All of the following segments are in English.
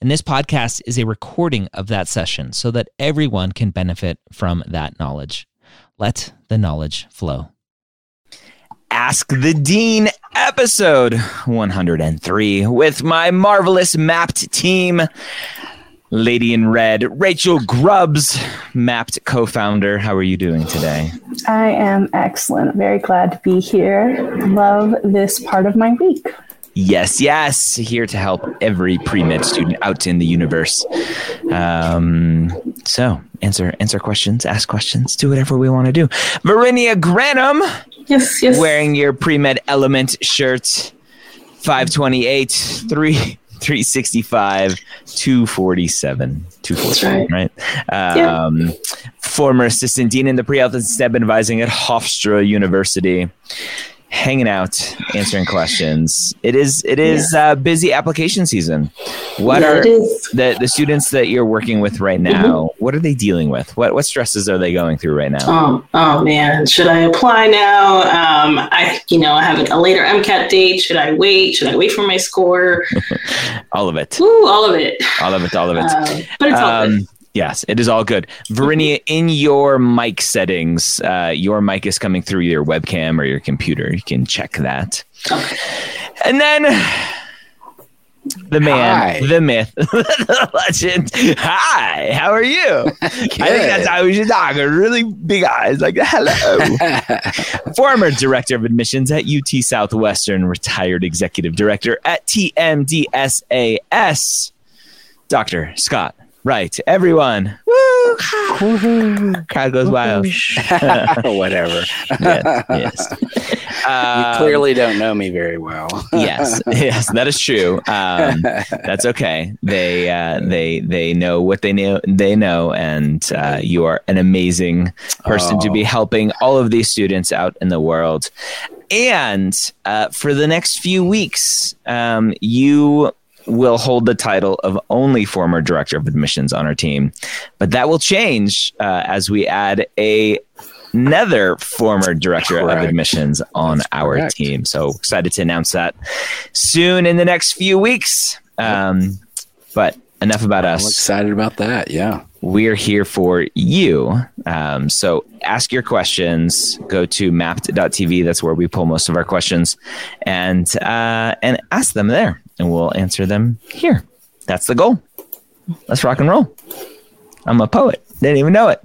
and this podcast is a recording of that session so that everyone can benefit from that knowledge. Let the knowledge flow. Ask the Dean, episode 103, with my marvelous Mapped team. Lady in Red, Rachel Grubbs, Mapped co-founder. How are you doing today? I am excellent. Very glad to be here. Love this part of my week. Yes, yes. Here to help every pre-med student out in the universe. So answer questions, ask questions, do whatever we want to do. Varinia Granum. Yes, yes. Wearing your pre-med element shirt. 528, 365, 247. 247, right? Yeah. Former assistant dean in the pre-health and STEM advising at Hofstra University. Hanging out, answering questions. It is busy application season. What are the students that you're working with right now? Mm-hmm. What are they dealing with? What stresses are they going through right now? Oh man, should I apply now? I have a later MCAT date. Should I wait? Should I wait for my score? All of it. Ooh, all of it. All of it. All of it. But it's all good. Yes, it is all good. Varinia, in your mic settings, your mic is coming through your webcam or your computer. You can check that. Okay. And then the man, the myth, the legend. Hi, how are you? I think that's how we should talk. Really big eyes, like, hello. Former director of admissions at UT Southwestern, retired executive director at TMDSAS, Dr. Scott. Right, everyone. Woo! Crowd goes wild. Whatever. Yes. You clearly don't know me very well. Yes, that is true. That's okay. They know what they know, and you are an amazing person to be helping all of these students out in the world. And for the next few weeks, you will hold the title of only former director of admissions on our team, but that will change as we add another former director of admissions on our team. So excited to announce that soon in the next few weeks. But enough about us. I'm excited about that. Yeah. We're here for you. So ask your questions. Go to mapped.tv. That's where we pull most of our questions, and ask them there, and we'll answer them here. That's the goal. Let's rock and roll. I'm a poet. Didn't even know it.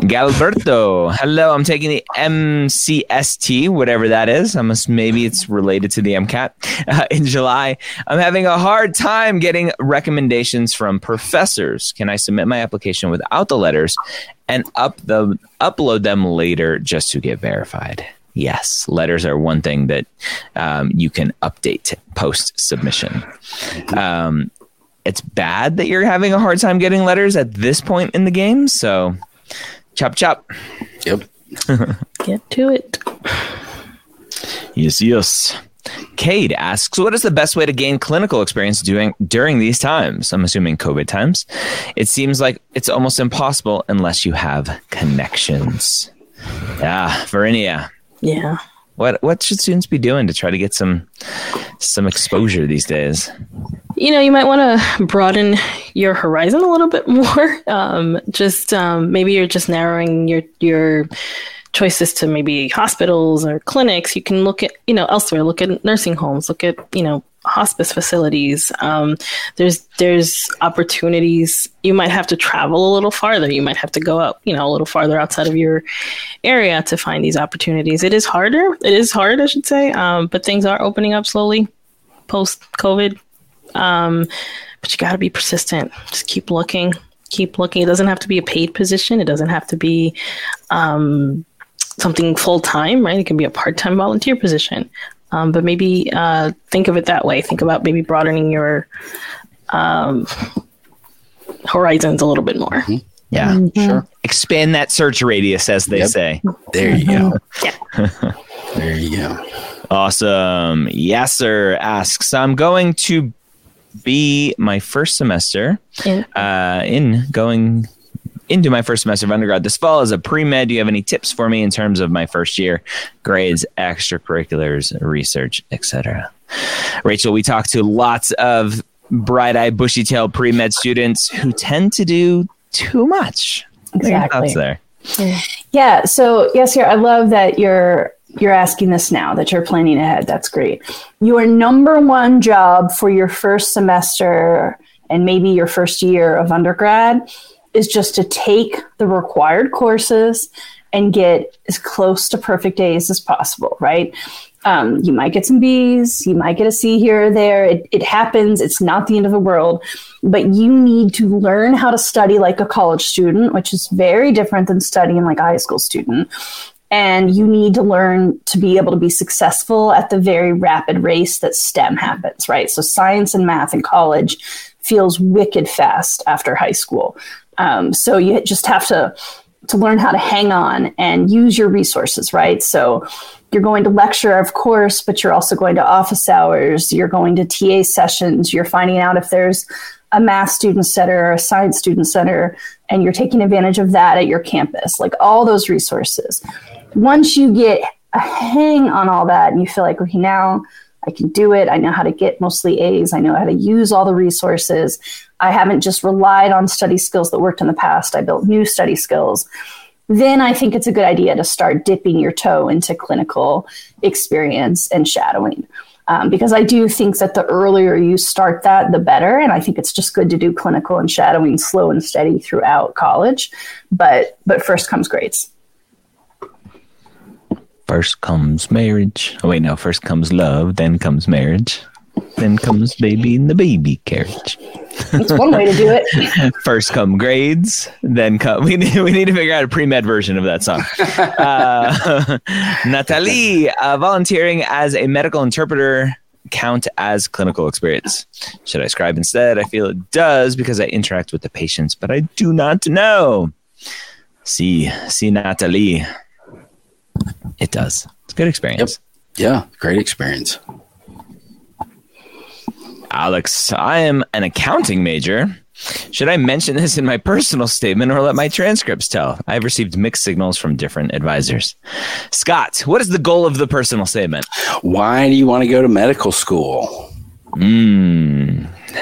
Galberto. Hello. I'm taking the MCST, whatever that is. Maybe it's related to the MCAT in July. I'm having a hard time getting recommendations from professors. Can I submit my application without the letters and upload them later just to get verified? Yes, letters are one thing that you can update post-submission. It's bad that you're having a hard time getting letters at this point in the game, so chop, chop. Yep. Get to it. Yes, yes. Cade asks, what is the best way to gain clinical experience during these times? I'm assuming COVID times. It seems like it's almost impossible unless you have connections. Yeah, Varinia. Yeah. What should students be doing to try to get some exposure these days? You know, you might want to broaden your horizon a little bit more. Maybe you're just narrowing your choices to maybe hospitals or clinics. You can look at, elsewhere, look at nursing homes, look at, hospice facilities. There's opportunities. You might have to travel a little farther. You might have to go out, a little farther outside of your area to find these opportunities. It is harder. It is hard, I should say. But things are opening up slowly post COVID. But you got to be persistent. Just keep looking, It doesn't have to be a paid position. It doesn't have to be, something full time, right? It can be a part-time volunteer position. But maybe think of it that way. Think about maybe broadening your horizons a little bit more. Yeah, sure. Expand that search radius, as they say. There you go. There you go. Awesome. Yasser asks, I'm going to be my first semester into my first semester of undergrad this fall as a pre-med. Do you have any tips for me in terms of my first year, grades, extracurriculars, research, etc.? Rachel, we talked to lots of bright-eyed, bushy-tailed pre-med students who tend to do too much. Exactly. There. Yeah. So, yes, I love that you're asking this now, that you're planning ahead. That's great. Your number one job for your first semester and maybe your first year of undergrad is just to take the required courses and get as close to perfect A's as possible, right? You might get some B's, you might get a C here or there. It happens. It's not the end of the world, but you need to learn how to study like a college student, which is very different than studying like a high school student. And you need to learn to be able to be successful at the very rapid race that STEM happens, right? So science and math in college feels wicked fast after high school. So you just have to learn how to hang on and use your resources, right? So you're going to lecture, of course, but you're also going to office hours. You're going to TA sessions. You're finding out if there's a math student center or a science student center, and you're taking advantage of that at your campus, like all those resources. Once you get a hang on all that and you feel like, okay, now I can do it. I know how to get mostly A's. I know how to use all the resources. I haven't just relied on study skills that worked in the past. I built new study skills. Then I think it's a good idea to start dipping your toe into clinical experience and shadowing. Because I do think that the earlier you start that, the better. And I think it's just good to do clinical and shadowing slow and steady throughout college. But first comes grades. First comes marriage. Oh, wait, no. First comes love, then comes marriage. Then comes baby in the baby carriage. That's one way to do it. First come grades, then come. We need to figure out a pre-med version of that song. Natalie, volunteering as a medical interpreter count as clinical experience? Should I scribe instead? I feel it does because I interact with the patients, but I do not know. See, Natalie. It does. It's a good experience. Yep. Yeah, great experience. Alex, I am an accounting major. Should I mention this in my personal statement or let my transcripts tell? I've received mixed signals from different advisors. Scott, what is the goal of the personal statement? Why do you want to go to medical school?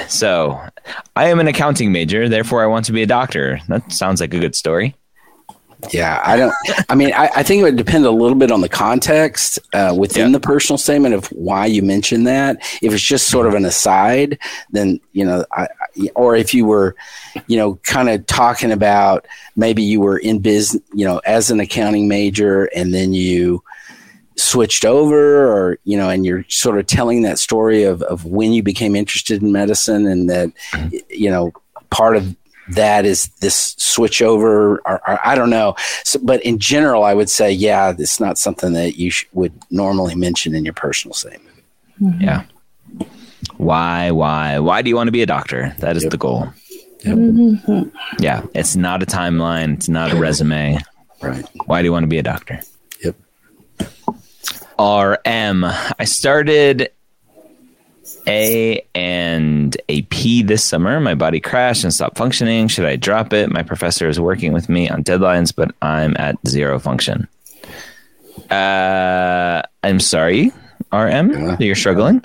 So, I am an accounting major, therefore I want to be a doctor. That sounds like a good story. Yeah, I think it would depend a little bit on the context within the personal statement of why you mentioned that. If it's just sort of an aside, then, or if you were, kind of talking about maybe you were in business, as an accounting major and then you switched over or, and you're sort of telling that story of when you became interested in medicine and that, part of that is this switchover, or I don't know. So, but in general, I would say, it's not something that you would normally mention in your personal statement. Mm-hmm. Yeah. Why do you want to be a doctor? That is the goal. Yep. Mm-hmm. Yeah. It's not a timeline. It's not a resume. Right. Why do you want to be a doctor? Yep. RM. I started A and AP this summer. My body crashed and stopped functioning. Should I drop it? My professor is working with me on deadlines, but I'm at zero function. I'm sorry, RM, that you're struggling.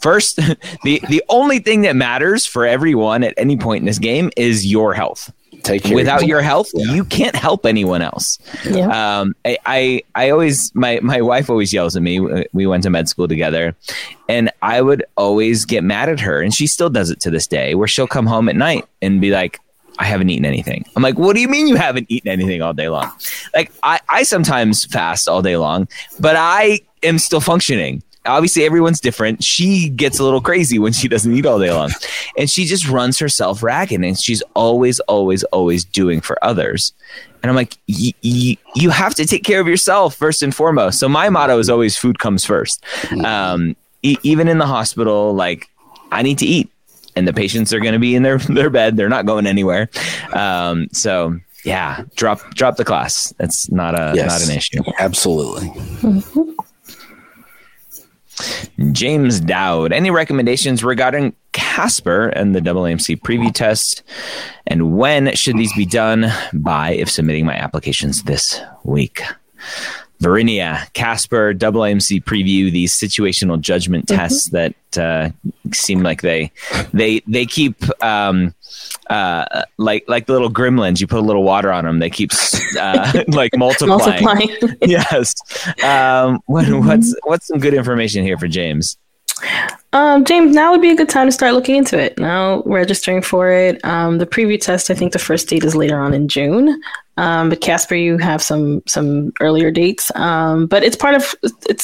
First, the only thing that matters for everyone at any point in this game is your health. Without your health, you can't help anyone else. Yeah. I always, my wife always yells at me. We went to med school together and I would always get mad at her. And she still does it to this day where she'll come home at night and be like, I haven't eaten anything. I'm like, what do you mean you haven't eaten anything all day long? Like I sometimes fast all day long, but I am still functioning. Obviously, everyone's different. She gets a little crazy when she doesn't eat all day long. And she just runs herself ragged. And she's always, always, always doing for others. And I'm like, you have to take care of yourself first and foremost. So my motto is always food comes first. Even in the hospital, like I need to eat. and the patients are going to be in their bed. They're not going anywhere. So yeah, drop the class. That's not an issue. Absolutely. Mm-hmm. James Dowd, any recommendations regarding Casper and the AAMC preview test? And when should these be done by if submitting my applications this week? Varinia, Casper, AAMC preview, these situational judgment tests that seem like they keep like the little gremlins. You put a little water on them, they keep like multiplying. Yes. What's some good information here for James? James, now would be a good time to start looking into it. Now registering for it. The preview test, I think the first date is later on in June. But Casper, you have some earlier dates. But it's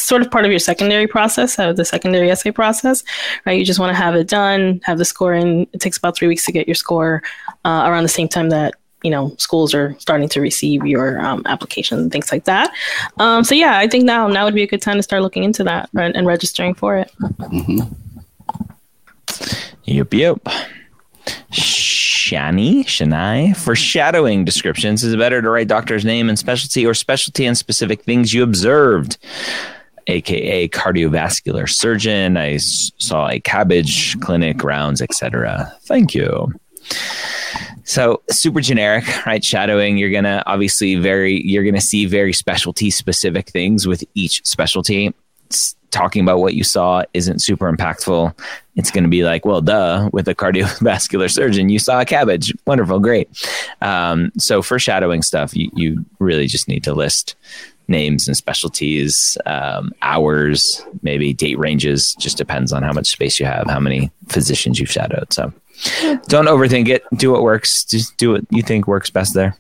sort of part of your secondary process, the secondary essay process, right? You just want to have it done, have the score in. It takes about 3 weeks to get your score around the same time that, you know, schools are starting to receive your applications and things like that. So yeah, I think now would be a good time to start looking into that and registering for it. Mm-hmm. Yep. Shani, foreshadowing descriptions. Is it better to write doctor's name and specialty, or specialty and specific things you observed? AKA cardiovascular surgeon. I saw a CABG clinic rounds, etc. Thank you. So super generic, right? Shadowing, you're going to see very specialty specific things with each specialty. Talking about what you saw isn't super impactful. It's going to be like, well, duh, with a cardiovascular surgeon, you saw a CABG. Wonderful. Great. So for shadowing stuff, you really just need to list names and specialties, hours, maybe date ranges. Just depends on how much space you have, how many physicians you've shadowed. So don't overthink it. Do what works. Just do what you think works best there.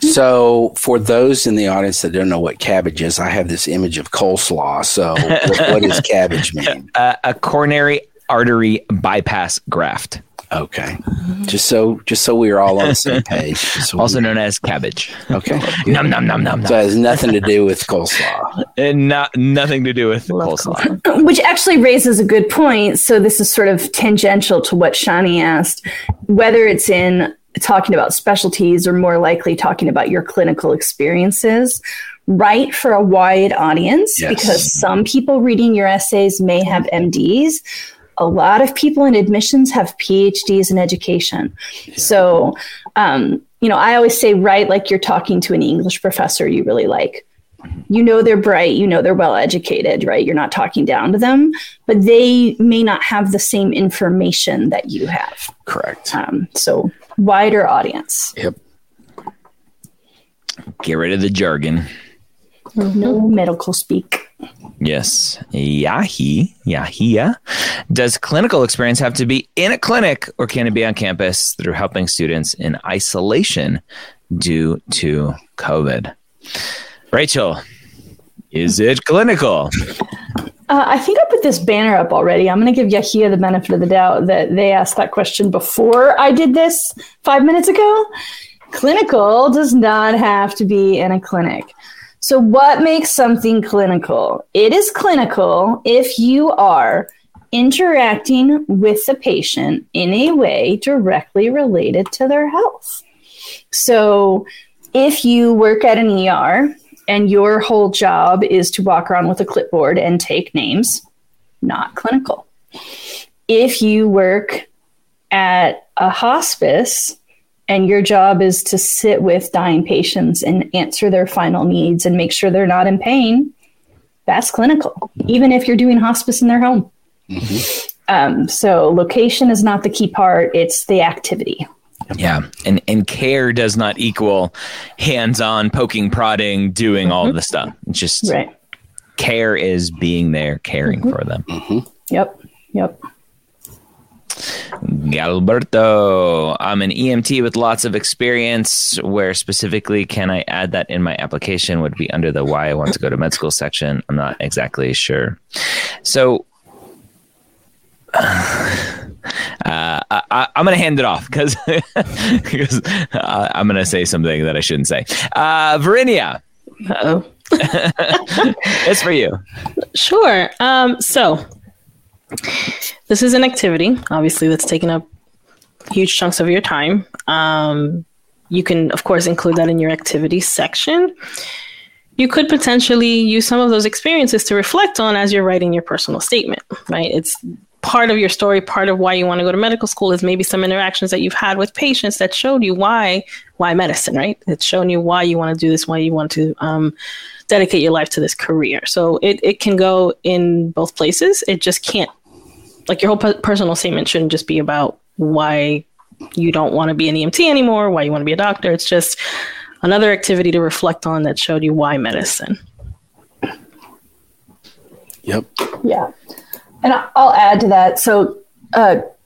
So for those in the audience that don't know what CABG is, I have this image of coleslaw. So what does CABG mean? A coronary artery bypass graft. Okay. Just so we are all on the same page. So also known as CABG. Okay. Nom. So it has nothing to do with coleslaw. And nothing to do with coleslaw. Which actually raises a good point. So this is sort of tangential to what Shani asked, whether it's in talking about specialties or more likely talking about your clinical experiences. Write for a wide audience, yes, because some people reading your essays may have MDs. A lot of people in admissions have PhDs in education. Yeah. So, I always say, write like you're talking to an English professor you really like. You know they're bright, you know they're well-educated, right? You're not talking down to them, but they may not have the same information that you have. Correct. So wider audience. Yep. Get rid of the jargon. No medical speak. Yes. Yahia. Does clinical experience have to be in a clinic, or can it be on campus through helping students in isolation due to COVID? Rachel, is it clinical? I think I put this banner up already. I'm going to give Yahia the benefit of the doubt that they asked that question before I did this 5 minutes ago. Clinical does not have to be in a clinic. So what makes something clinical? It is clinical if you are interacting with the patient in a way directly related to their health. So if you work at an ER and your whole job is to walk around with a clipboard and take names, not clinical. If you work at a hospice and your job is to sit with dying patients and answer their final needs and make sure they're not in pain, that's clinical, even if you're doing hospice in their home. Mm-hmm. So location is not the key part. It's the activity. Yeah. And care does not equal hands-on, poking, prodding, doing all the stuff. It's just right. Care is being there, caring for them. Mm-hmm. Yep. Galberto, I'm an EMT with lots of experience. Where specifically can I add that in my application? Would be under the why I want to go to med school section. I'm not exactly sure. So I'm going to hand it off because I'm going to say something that I shouldn't say. Varinia. Uh-oh. It's for you. Sure. So This is an activity, obviously, that's taken up huge chunks of your time. You can, of course, include that in your activity section. You could potentially use some of those experiences to reflect on as you're writing your personal statement, right? It's part of your story, part of why you want to go to medical school is maybe some interactions that you've had with patients that showed you why medicine, right? It's shown you why you want to do this, why you want to dedicate your life to this career. So it can go in both places. It just can't, like, your whole personal statement shouldn't just be about why you don't want to be an EMT anymore, why you want to be a doctor. It's just another activity to reflect on that showed you why medicine. Yep. Yeah. And I'll add to that. So, Galberto,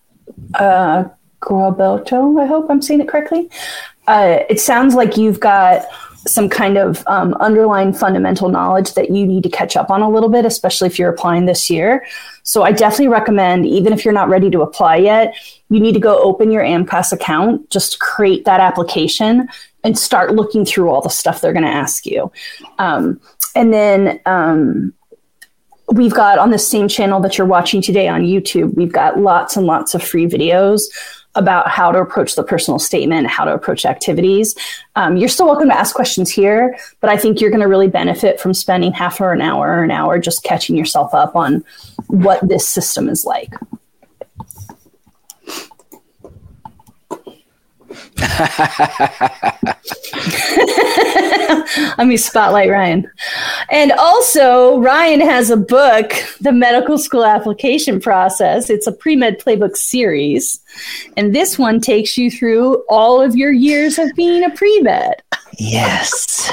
I hope I'm saying it correctly. It sounds like you've got some kind of underlying fundamental knowledge that you need to catch up on a little bit, especially if you're applying this year. So I definitely recommend, even if you're not ready to apply yet, you need to go open your AMCAS account, just create that application and start looking through all the stuff they're going to ask you. And then we've got on the same channel that you're watching today on YouTube, we've got lots and lots of free videos about how to approach the personal statement, how to approach activities. You're still welcome to ask questions here, but I think you're going to really benefit from spending half or an hour just catching yourself up on what this system is like. I'm your spotlight, Ryan. And also, Ryan has a book, The Medical School Application Process. It's a pre-med playbook series. And this one takes you through all of your years of being a pre-med. Yes.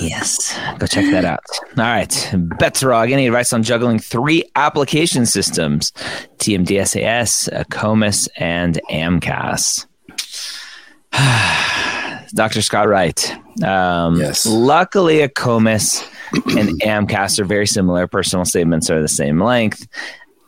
Yes. Go check that out. All right. Betzerog, any advice on juggling three application systems? TMDSAS, AACOMAS, and AMCAS. Dr. Scott Wright. Yes. Luckily, AACOMAS and AMCAS are very similar. Personal statements are the same length.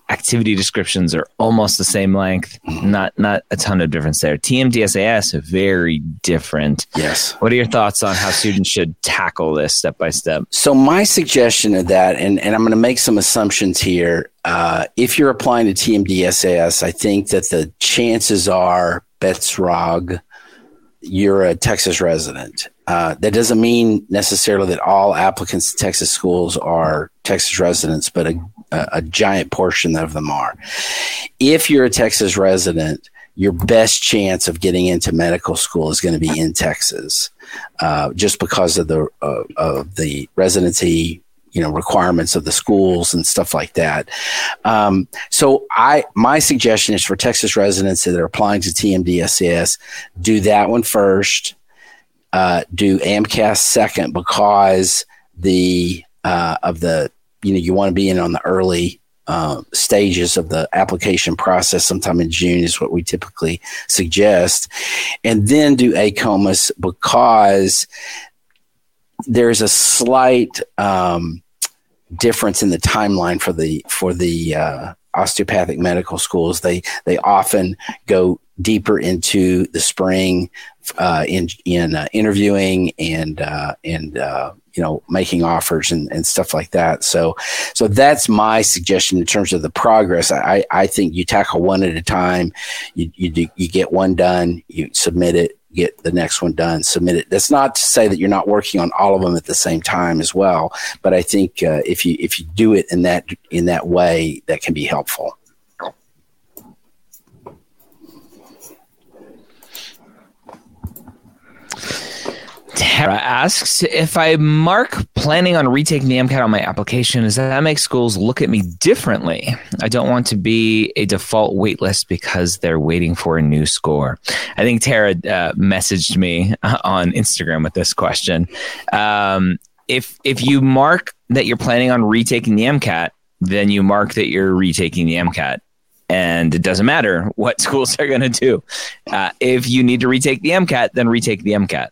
Activity descriptions are almost the same length. Not a ton of difference there. TMDSAS, very different. Yes. What are your thoughts on how students should tackle this step by step? So my suggestion of that, and I'm going to make some assumptions here. If you're applying to TMDSAS, I think that the chances are, Betzerog, you're a Texas resident. That doesn't mean necessarily that all applicants to Texas schools are Texas residents, but a giant portion of them are. If you're a Texas resident, your best chance of getting into medical school is going to be in Texas, just because of the residency, requirements of the schools and stuff like that. So my suggestion is for Texas residents that are applying to TMDSAS, do that one first, do AMCAS second, because you want to be in on the early stages of the application process. Sometime in June is what we typically suggest, and then do AACOMAS because there's a slight difference in the timeline for the osteopathic medical schools. They often go deeper into the spring in interviewing and making offers and stuff like that. So that's my suggestion in terms of the progress. I think you tackle one at a time. You get one done. You submit it. Get the next one done, submit it. That's not to say that you're not working on all of them at the same time as well, but I think if you do it in that way, that can be helpful. Tara asks, if I mark planning on retaking the MCAT on my application, does that make schools look at me differently? I don't want to be a default waitlist because they're waiting for a new score. I think Tara messaged me on Instagram with this question. If you mark that you're planning on retaking the MCAT, then you mark that you're retaking the MCAT. And it doesn't matter what schools are going to do. If you need to retake the MCAT, then retake the MCAT.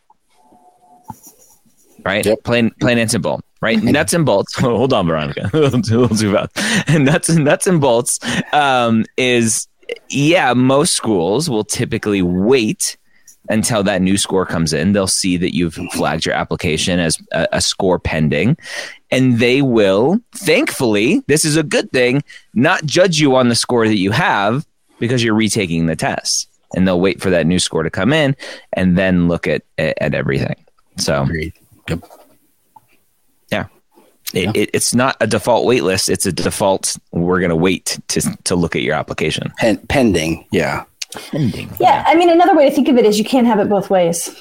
Right? Yep. Plain and simple, right? Nuts and bolts. Oh, hold on, Veronica. A little too fast. Nuts and bolts most schools will typically wait until that new score comes in. They'll see that you've flagged your application as a score pending, and they will, thankfully, this is a good thing, not judge you on the score that you have because you're retaking the test, and they'll wait for that new score to come in and then look at everything. So, agreed. Yep. Yeah. It's not a default wait list. It's a default, we're going to wait to look at your application. Pending. Yeah. Pending. Yeah. I mean, another way to think of it is you can't have it both ways.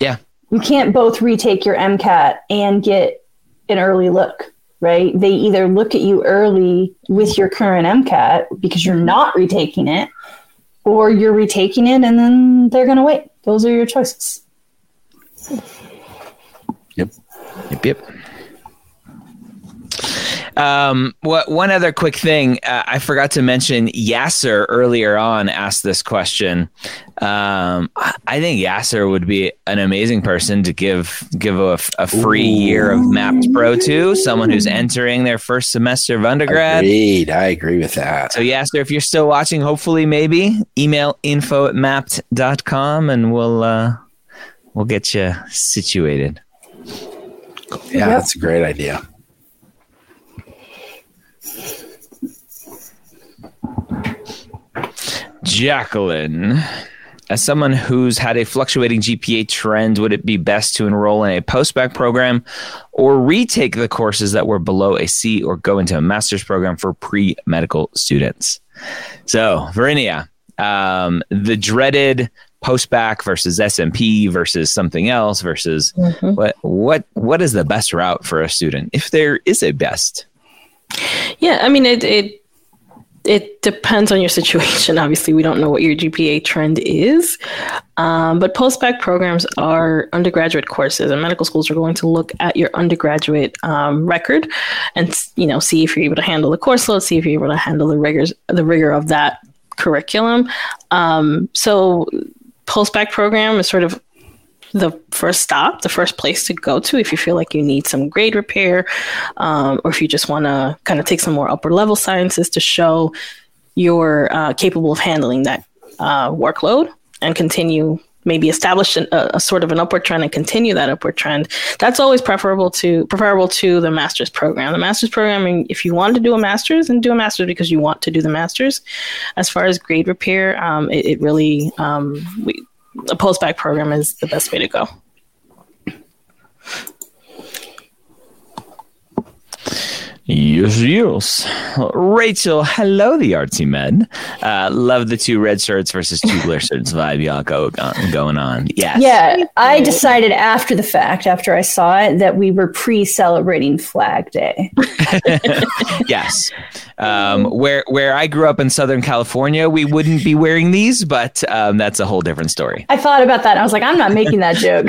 Yeah. You can't both retake your MCAT and get an early look, right? They either look at you early with your current MCAT because you're not retaking it, or you're retaking it and then they're going to wait. Those are your choices. Yep. One other quick thing, I forgot to mention Yasser earlier on asked this question. I think Yasser would be an amazing person to give a free year of Mapped Pro to someone who's entering their first semester of undergrad. Agreed. I agree with that. So Yasser, if you're still watching, hopefully maybe email info@mapped.com and we'll get you situated. Yeah, that's a great idea. Jacqueline, as someone who's had a fluctuating GPA trend, would it be best to enroll in a post-bac program or retake the courses that were below a C or go into a master's program for pre-medical students? So, Varinia, the dreaded post-bac versus SMP versus something else versus what is the best route for a student, if there is a best? Yeah, I mean, it depends on your situation. Obviously, we don't know what your GPA trend is, but post-bac programs are undergraduate courses, and medical schools are going to look at your undergraduate record and, you know, see if you're able to handle the course load, see if you're able to handle the rigor of that curriculum. So post-bac program is sort of the first stop, the first place to go to if you feel like you need some grade repair, or if you just want to kind of take some more upper level sciences to show you're capable of handling that workload and continue, maybe establish a sort of an upward trend and continue that upward trend. That's always preferable to the master's program. The master's program, if you want to do a master's, and do a master's because you want to do the master's. As far as grade repair, it really... a post-bac program is the best way to go. Yes. Rachel, hello, the artsy men. Love the two red shirts versus two blue shirts vibe y'all going on. Yes. Yeah, I decided after the fact, after I saw it, that we were pre-celebrating Flag Day. Yes. Where I grew up in Southern California, we wouldn't be wearing these, but that's a whole different story. I thought about that. And I was like, I'm not making that joke.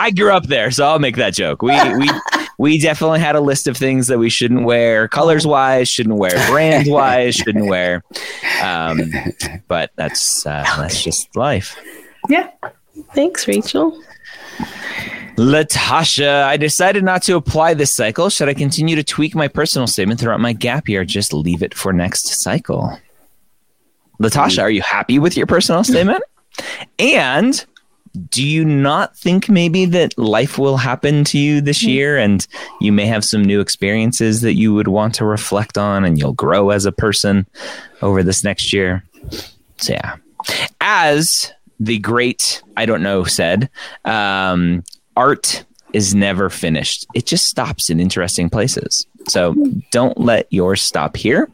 I grew up there, so I'll make that joke. We definitely had a list of things that we shouldn't wear colors-wise, shouldn't wear brand-wise, shouldn't wear. But that's just life. Yeah. Thanks, Rachel. Latasha, I decided not to apply this cycle. Should I continue to tweak my personal statement throughout my gap year? Just leave it for next cycle. Latasha, are you happy with your personal statement? And... do you not think maybe that life will happen to you this year and you may have some new experiences that you would want to reflect on, and you'll grow as a person over this next year? So, yeah. As the great, I don't know, said, art is never finished. It just stops in interesting places. So don't let yours stop here.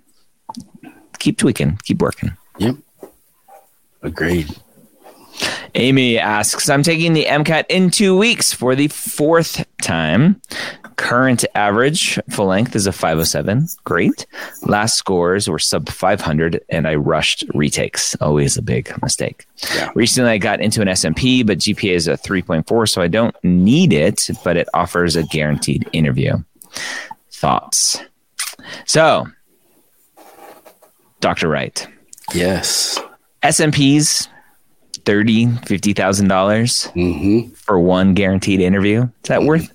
Keep tweaking. Keep working. Yep. Agreed. Amy asks, I'm taking the MCAT in 2 weeks for the fourth time. Current average full length is a 507. Great. Last scores were sub 500 and I rushed retakes. Always a big mistake. Yeah. Recently, I got into an SMP, but GPA is a 3.4, so I don't need it, but it offers a guaranteed interview. Thoughts? So, Dr. Wright. Yes. SMPs. $50,000 for one guaranteed interview. Is that worth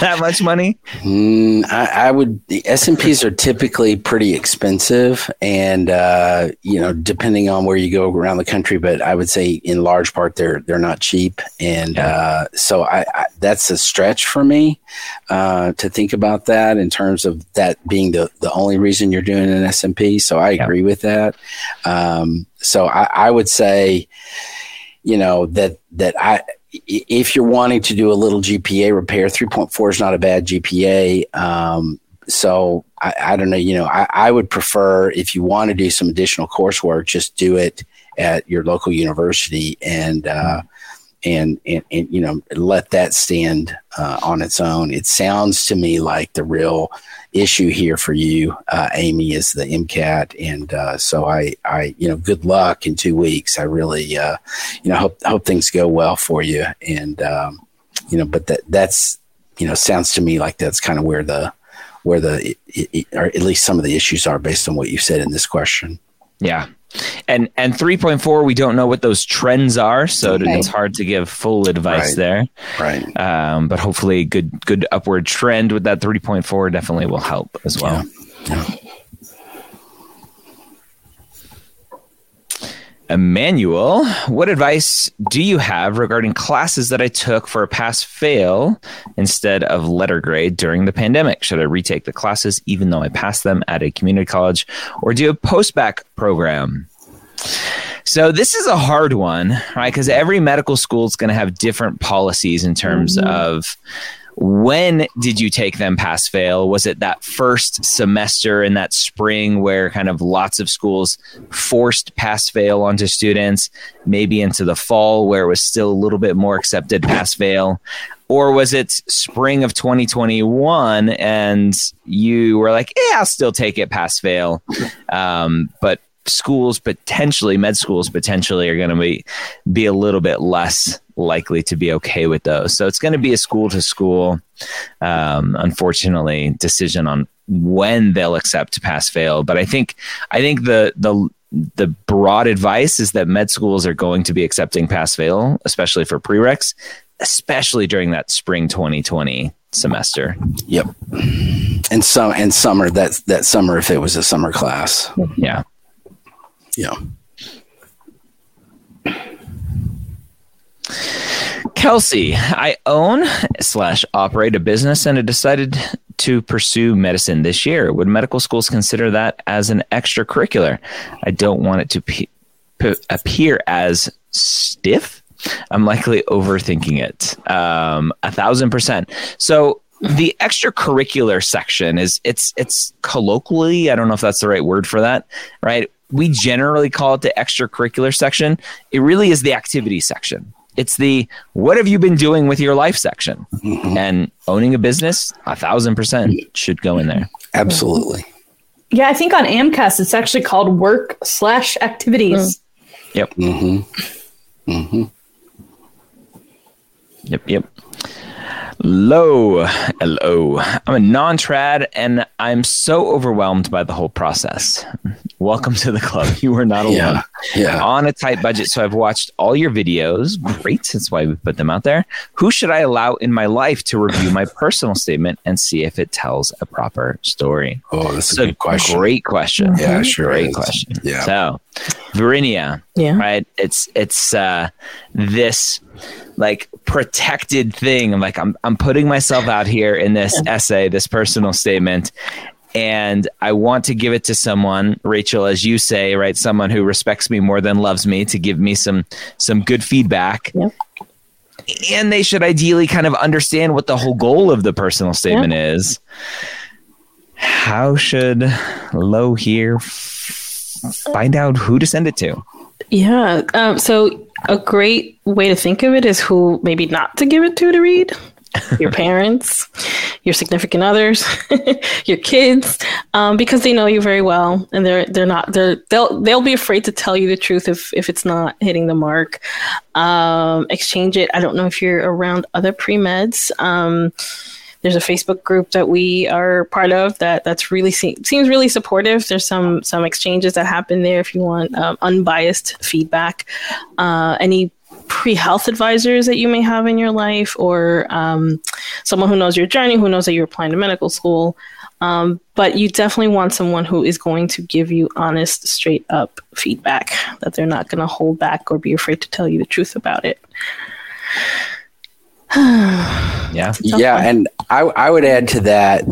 that much money? I would. The S&Ps are typically pretty expensive, and depending on where you go around the country, but I would say in large part they're not cheap, and so I that's a stretch for me to think about that in terms of that being the only reason you're doing an S&P. So I agree with that. So I would say, that if you're wanting to do a little GPA repair, 3.4 is not a bad GPA. So I don't know, I would prefer, if you want to do some additional coursework, just do it at your local university and let that stand on its own. It sounds to me like the real issue here for you, Amy, is the MCAT, and so I good luck in 2 weeks. I really, hope things go well for you, and but that's sounds to me like that's kind of where or at least some of the issues are based on what you said in this question. Yeah. And 3.4, we don't know what those trends are, so it's hard to give full advice there. Right. But hopefully, good upward trend with that 3.4 definitely will help as well. Yeah. Emmanuel, what advice do you have regarding classes that I took for a pass-fail instead of letter grade during the pandemic? Should I retake the classes even though I passed them at a community college, or do a post-bac program? So this is a hard one, right? Because every medical school is going to have different policies in terms of when did you take them pass fail? Was it that first semester in that spring where kind of lots of schools forced pass fail onto students, maybe into the fall where it was still a little bit more accepted pass fail? Or was it spring of 2021 and you were like, yeah, I'll still take it pass fail. But schools potentially, med schools potentially are going to be a little bit less likely to be okay with those. So it's going to be a school to school, unfortunately, decision on when they'll accept pass fail. But I think the broad advice is that med schools are going to be accepting pass fail, especially for prereqs, especially during that spring 2020 semester. Yep. And summer, that summer, if it was a summer class. Yeah. Yeah. Kelsey, I own/operate a business and I decided to pursue medicine this year. Would medical schools consider that as an extracurricular? I don't want it to appear as stiff. I'm likely overthinking it. 1,000%. So the extracurricular section is it's colloquially, I don't know if that's the right word for that, right? We generally call it the extracurricular section. It really is the activity section. It's the what have you been doing with your life section. And owning a business, 1,000% should go in there. Absolutely. Yeah, I think on AMCAS, it's actually called work/activities. Yep. Yep. Hello. I'm a non-trad and I'm so overwhelmed by the whole process. Welcome to the club. You are not alone. Yeah. On a tight budget, so I've watched all your videos. Great. That's why we put them out there. Who should I allow in my life to review my personal statement and see if it tells a proper story? Oh, that's a good question. Great question. Yeah, sure. Great question. Yeah. So, Varinia, right? It's this like protected thing. I'm like, I'm putting myself out here in this essay, this personal statement, and I want to give it to someone, Rachel, as you say, right? Someone who respects me more than loves me, to give me some good feedback. Yep. And they should ideally kind of understand what the whole goal of the personal statement is. How should Lo here find out who to send it to? Yeah. So a great way to think of it is who maybe not to give it to read. Your parents, your significant others, your kids, because they know you very well, and they'll be afraid to tell you the truth if it's not hitting the mark. Exchange it. I don't know if you're around other pre-meds. There's a Facebook group that we are part of that's really seems really supportive. There's some exchanges that happen there if you want unbiased feedback. Any pre-health advisors that you may have in your life, or someone who knows your journey, who knows that you're applying to medical school. But you definitely want someone who is going to give you honest, straight up feedback, that they're not going to hold back or be afraid to tell you the truth about it. Yeah. And I would add to that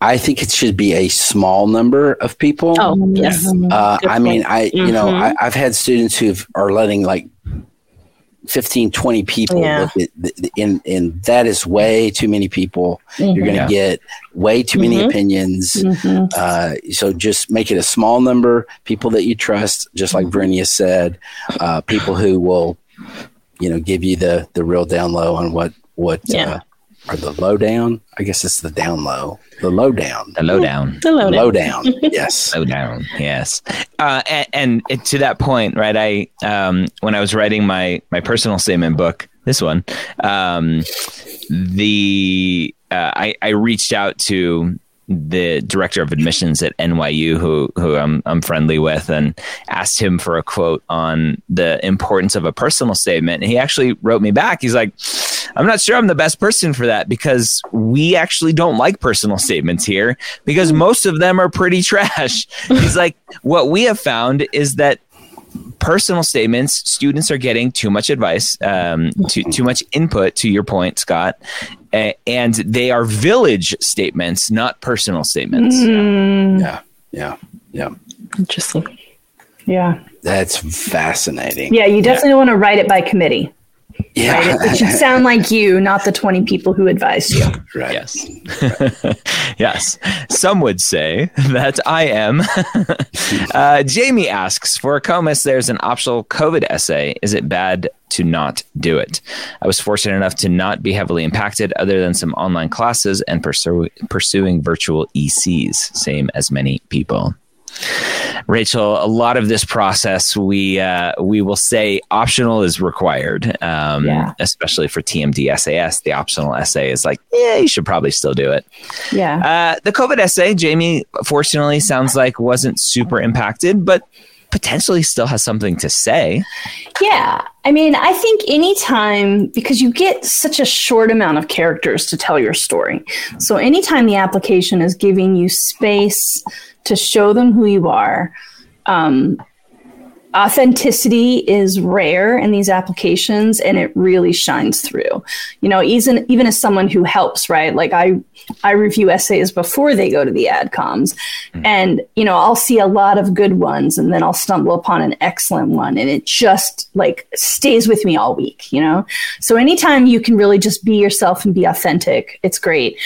I think it should be a small number of people. Oh, yes. I mean, I've had students who are letting like 15, 20 people. Yeah. And that is way too many people. Mm-hmm. You're going to get way too many opinions. Mm-hmm. So just make it a small number, people that you trust, just like Varinia said, people who will, give you the real down low on what are the low down. I guess it's the down low. The low down. Yes. Low down. Yes. And to that point, right? I when I was writing my personal statement book, this one, I reached out to the director of admissions at NYU, who I'm friendly with, and asked him for a quote on the importance of a personal statement. And he actually wrote me back. He's like, I'm not sure I'm the best person for that, because we actually don't like personal statements here, because most of them are pretty trash. He's like, what we have found is that personal statements, students are getting too much advice, too much input, to your point, Scott, and they are village statements, not personal statements. Mm. Yeah. Interesting. Yeah. That's fascinating. Yeah, you definitely want to write it by committee. Yeah. Right? It should sound like you, not the 20 people who advised you. Right. Yes. Yes. Some would say that I am. Jamie asks, for AACOMAS, there's an optional COVID essay. Is it bad to not do it? I was fortunate enough to not be heavily impacted, other than some online classes and pursuing virtual ECs, same as many people. Rachel, a lot of this process, we will say optional is required, especially for TMDSAS. The optional essay is like, you should probably still do it. Yeah. The COVID essay, Jamie, fortunately, sounds like wasn't super impacted, but potentially still has something to say. Yeah. I mean, I think anytime, because you get such a short amount of characters to tell your story. So anytime the application is giving you space to show them who you are, authenticity is rare in these applications, and it really shines through. Even as someone who helps, right? Like I review essays before they go to the AdComs, and I'll see a lot of good ones, and then I'll stumble upon an excellent one, and it just like stays with me all week. So anytime you can really just be yourself and be authentic, it's great.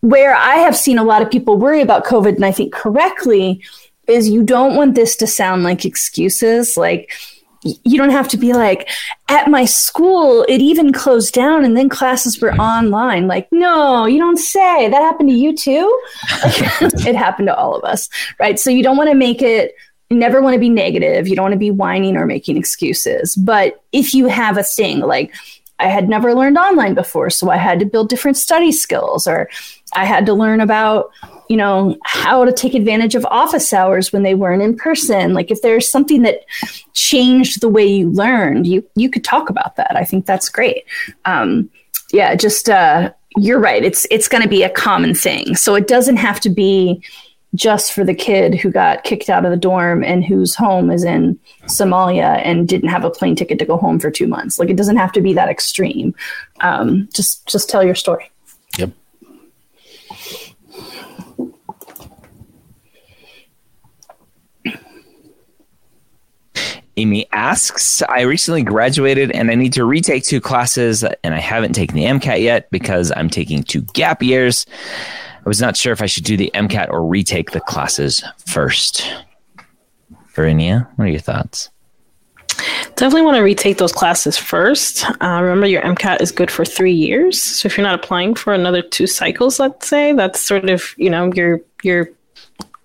Where I have seen a lot of people worry about COVID, and I think correctly, is you don't want this to sound like excuses. Like, you don't have to be like, at my school, it even closed down and then classes were online. Like, no, you don't say. That happened to you too? It happened to all of us, right? So you don't want to make it, you never want to be negative. You don't want to be whining or making excuses. But if you have a thing like, I had never learned online before, so I had to build different study skills, or I had to learn about, how to take advantage of office hours when they weren't in person. Like, if there's something that changed the way you learned, you could talk about that. I think that's great. You're right. It's going to be a common thing. So it doesn't have to be just for the kid who got kicked out of the dorm and whose home is in Somalia and didn't have a plane ticket to go home for 2 months. Like, it doesn't have to be that extreme. Just tell your story. Yep. Amy asks, I recently graduated and I need to retake 2 classes, and I haven't taken the MCAT yet because I'm taking 2 gap years. I was not sure if I should do the MCAT or retake the classes first. Varinia, what are your thoughts? Definitely want to retake those classes first. Remember, your MCAT is good for 3 years. So if you're not applying for another 2 cycles, let's say, that's sort of, you're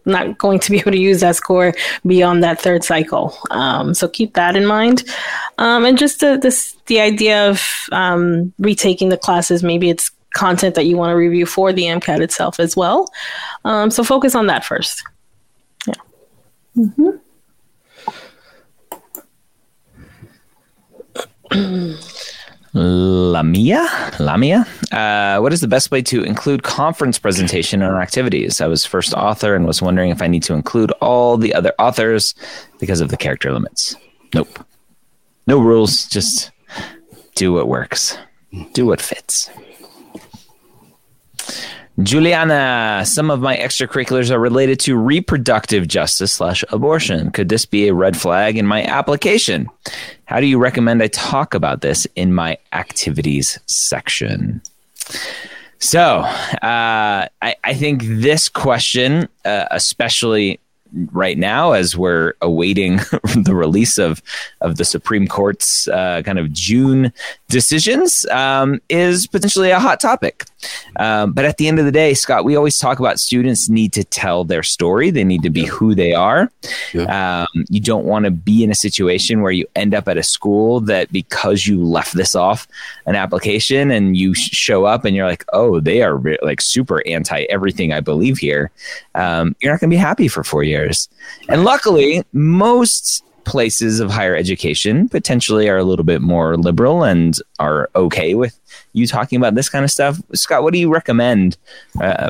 not going to be able to use that score beyond that 3rd cycle. So keep that in mind. And just the idea of retaking the classes, maybe it's content that you want to review for the MCAT itself as well. So focus on that first. Yeah. Mm-hmm. Lamia, what is the best way to include conference presentation on activities? I was first author and was wondering if I need to include all the other authors because of the character limits. Nope. No rules. Just do what works. Do what fits. Juliana, some of my extracurriculars are related to reproductive justice / abortion. Could this be a red flag in my application? How do you recommend I talk about this in my activities section? So I think this question, especially right now as we're awaiting the release of the Supreme Court's kind of June decisions, is potentially a hot topic. But at the end of the day, Scott, we always talk about students need to tell their story. They need to be who they are. Yeah. You don't want to be in a situation where you end up at a school that because you left this off an application and you show up and you're like, oh, they are like super anti everything I believe here. You're not going to be happy for 4 years. And luckily, most places of higher education potentially are a little bit more liberal and are okay with you talking about this kind of stuff. Scott, what do you recommend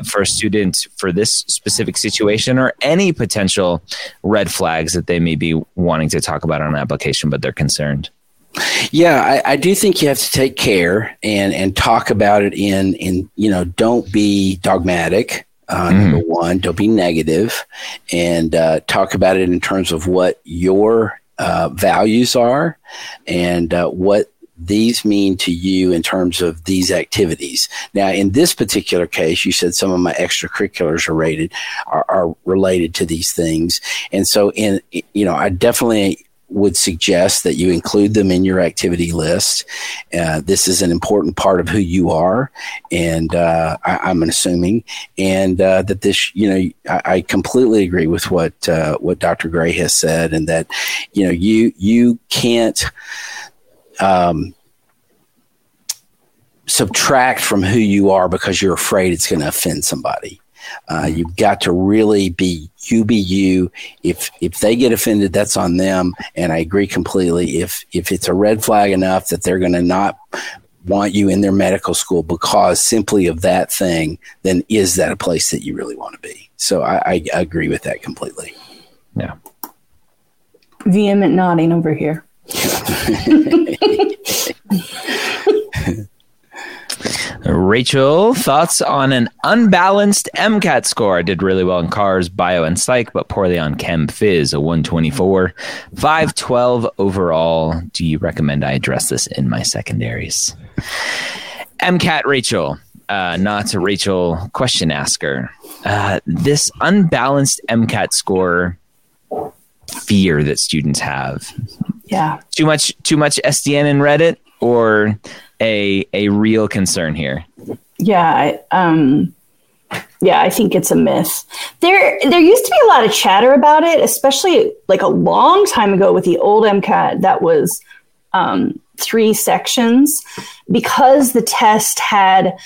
for a student for this specific situation or any potential red flags that they may be wanting to talk about on an application, but they're concerned? Yeah, I do think you have to take care and talk about it in don't be dogmatic. Number one, don't be negative, and talk about it in terms of what your values are and what these mean to you in terms of these activities. Now, in this particular case, you said some of my extracurriculars are related to these things. And so, I definitely would suggest that you include them in your activity list. This is an important part of who you are, and I'm assuming, and that this, I completely agree with what Dr. Gray has said, and that, you can't subtract from who you are because you're afraid it's going to offend somebody. You've got to really be you. If they get offended, that's on them. And I agree completely. If it's a red flag enough that they're going to not want you in their medical school because simply of that thing, then is that a place that you really want to be? So I agree with that completely. Yeah. Vehement nodding over here. Rachel, thoughts on an unbalanced MCAT score? I did really well in cars, bio, and psych, but poorly on chem phys, a 124, 512 overall. Do you recommend I address this in my secondaries? MCAT Rachel, not a Rachel question asker. This unbalanced MCAT score fear that students have. Yeah. Too much SDN in Reddit, or a real concern here? Yeah. I think it's a myth. There used to be a lot of chatter about it, especially like a long time ago with the old MCAT that was three sections, because the test had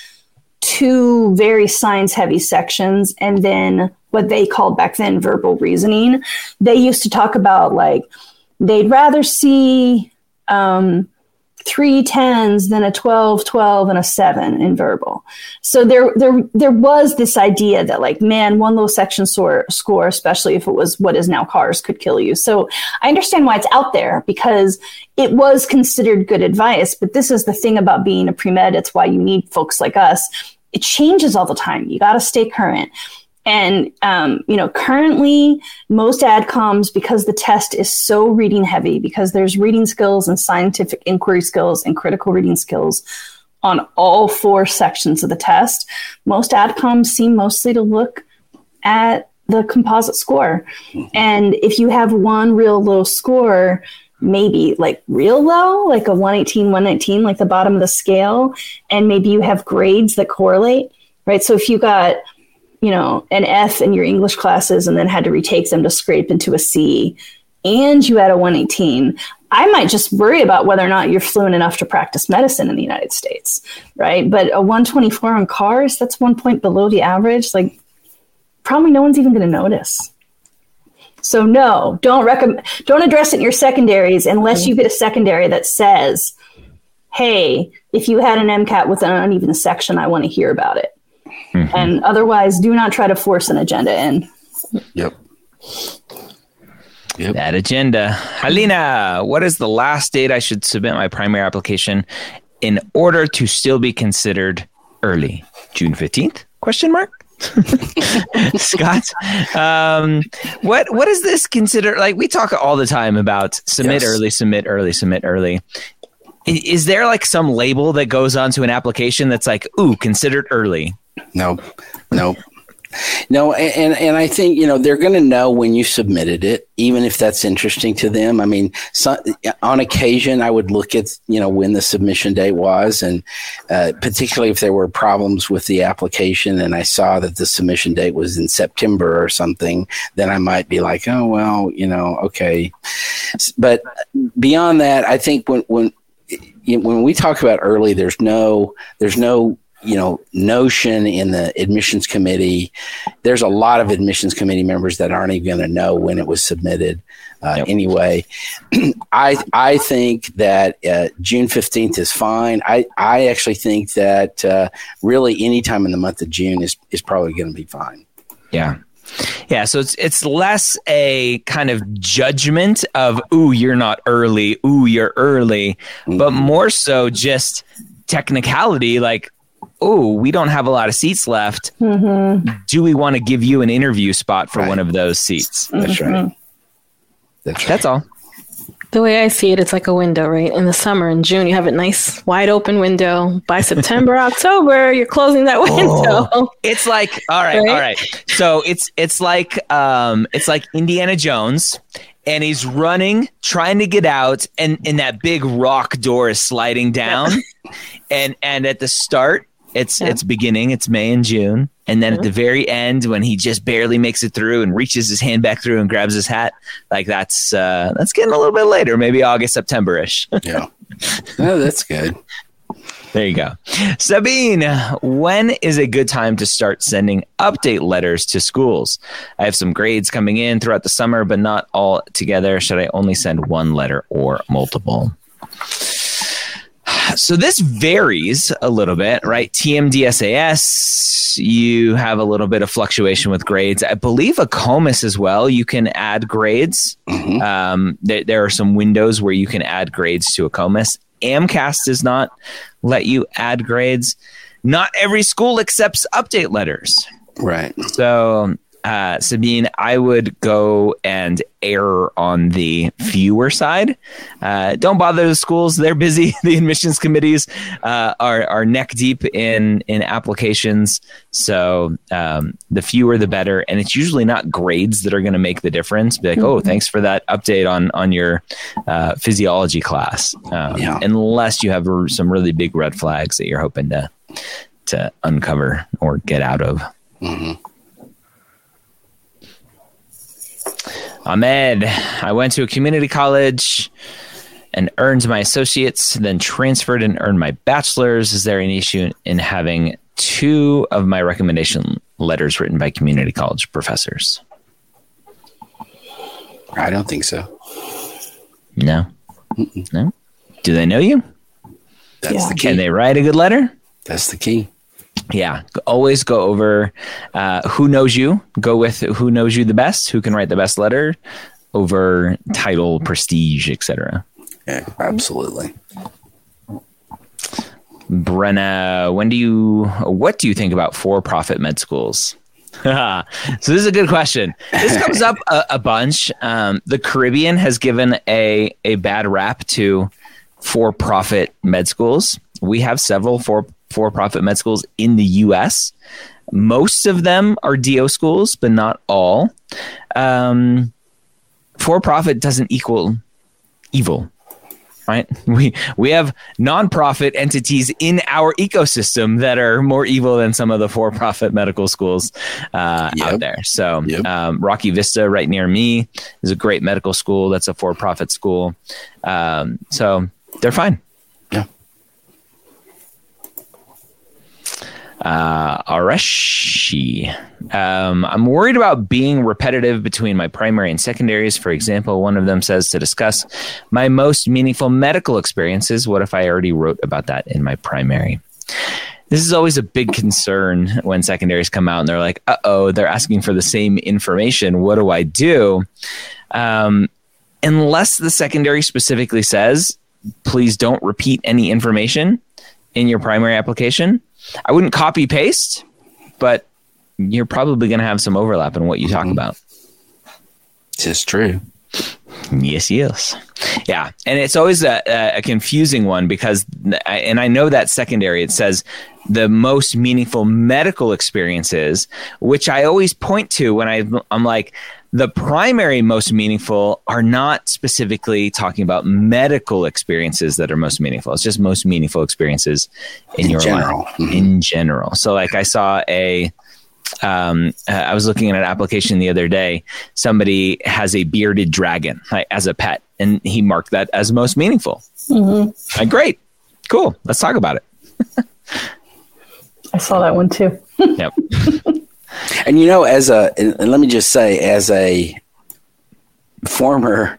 two very science-heavy sections and then what they called back then verbal reasoning. They used to talk about like they'd rather see 3 10s, then a 12, 12, and a 7 in verbal. So there was this idea that like, man, one low section score, especially if it was what is now cars, could kill you. So I understand why it's out there, because it was considered good advice. But this is the thing about being a pre-med. It's why you need folks like us. It changes all the time. You got to stay current. And, currently most ADCOMs, because the test is so reading heavy, because there's reading skills and scientific inquiry skills and critical reading skills on all four sections of the test, most ADCOMs seem mostly to look at the composite score. And if you have one real low score, maybe like real low, like a 118, 119, like the bottom of the scale, and maybe you have grades that correlate, right? So if you got an F in your English classes and then had to retake them to scrape into a C, and you had a 118, I might just worry about whether or not you're fluent enough to practice medicine in the United States, right? But a 124 on cars, that's 1 point below the average. Like, probably no one's even going to notice. So no, don't address it in your secondaries unless you get a secondary that says, hey, if you had an MCAT with an uneven section, I want to hear about it. Mm-hmm. And otherwise, do not try to force an agenda in. Yep. That agenda. Alina, what is the last date I should submit my primary application in order to still be considered early? June 15th? Question mark? Scott, what is this considered? Like, we talk all the time about submit early, submit early, submit early. Is there like some label that goes onto an application that's like, ooh, considered early? No, and I think, you know, they're going to know when you submitted it, even if that's interesting to them. I mean, on occasion, I would look at, you know, when the submission date was, and particularly if there were problems with the application and I saw that the submission date was in September or something, then I might be like, oh, well, you know, okay. But beyond that, I think when we talk about early, there's no you know, notion in the admissions committee. There's a lot of admissions committee members that aren't even going to know when it was submitted. Anyway, I think that June 15th is fine. I actually think that really any time in the month of June is probably going to be fine. Yeah. So it's less a kind of judgment of, ooh, you're not early. Ooh, you're early. Mm-hmm. But more so just technicality, like, oh, we don't have a lot of seats left. Mm-hmm. Do we want to give you an interview spot for one of those seats? Mm-hmm. That's right. That's all. The way I see it, it's like a window, right? In the summer, in June, you have a nice wide open window. By September, October, you're closing that window. Oh, it's like, all right. So it's like Indiana Jones. And he's running, trying to get out, and that big rock door is sliding down. and at the start, it's beginning, it's May and June. And then at the very end, when he just barely makes it through and reaches his hand back through and grabs his hat, like that's getting a little bit later, maybe August, September-ish. Yeah. Oh, that's good. There you go. Sabine, when is a good time to start sending update letters to schools? I have some grades coming in throughout the summer, but not all together. Should I only send one letter or multiple? So this varies a little bit, right? TMDSAS, you have a little bit of fluctuation with grades. I believe AACOMAS as well, you can add grades. Mm-hmm. There are some windows where you can add grades to AACOMAS. AMCAS does not let you add grades. Not every school accepts update letters. Right. So, Sabine, I would go and err on the fewer side. Don't bother the schools. They're busy. The admissions committees are neck deep in applications. So the fewer, the better. And it's usually not grades that are going to make the difference. Be like, oh, thanks for that update on your physiology class. Unless you have some really big red flags that you're hoping to uncover or get out of. Mm-hmm. Ahmed, I went to a community college and earned my associates, then transferred and earned my bachelor's. Is there an issue in having two of my recommendation letters written by community college professors? I don't think so. No? Mm-mm. No? Do they know you? That's the key. Can they write a good letter? That's the key. Yeah, always go over who knows you. Go with who knows you the best, who can write the best letter over title, prestige, etc. Yeah, absolutely. Brenna, what do you think about for-profit med schools? So this is a good question. This comes up a bunch. The Caribbean has given a bad rap to for-profit med schools. We have several for-profit med schools in the U.S. Most of them are DO schools, but not all. For-profit doesn't equal evil. right? We have nonprofit entities in our ecosystem that are more evil than some of the for-profit medical schools out there. So Rocky Vista right near me is a great medical school. That's a for-profit school. So they're fine. Yeah. Arashi. I'm worried about being repetitive between my primary and secondaries. For example, one of them says to discuss my most meaningful medical experiences. What if I already wrote about that in my primary? This is always a big concern when secondaries come out and they're like, uh-oh, they're asking for the same information. What do I do? Unless the secondary specifically says, please don't repeat any information in your primary application. I wouldn't copy paste, but you're probably going to have some overlap in what you talk about. This is true. Yes. Yeah. And it's always a confusing one because, and I know that secondary, it says the most meaningful medical experiences, which I always point to when I'm like, the primary most meaningful are not specifically talking about medical experiences that are most meaningful. It's just most meaningful experiences in your life in general. So like I saw I was looking at an application the other day. Somebody has a bearded dragon as a pet, and he marked that as most meaningful. Mm-hmm. Like, great. Cool. Let's talk about it. I saw that one too. Yep. And, you know, and let me just say, as a former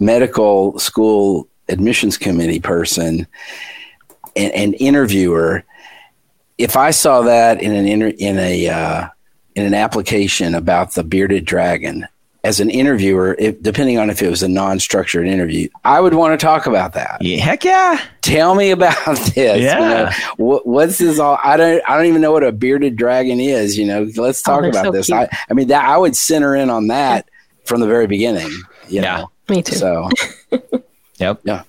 medical school admissions committee person and interviewer, if I saw that in an application about the bearded dragon, as an interviewer, depending on if it was a non-structured interview, I would want to talk about that. Yeah, heck yeah! Tell me about this. Yeah. You know, what's this all? I don't even know what a bearded dragon is. You know, let's talk about so this. Cute. I would center in on that from the very beginning. You know? Me too. So, yep. Yeah.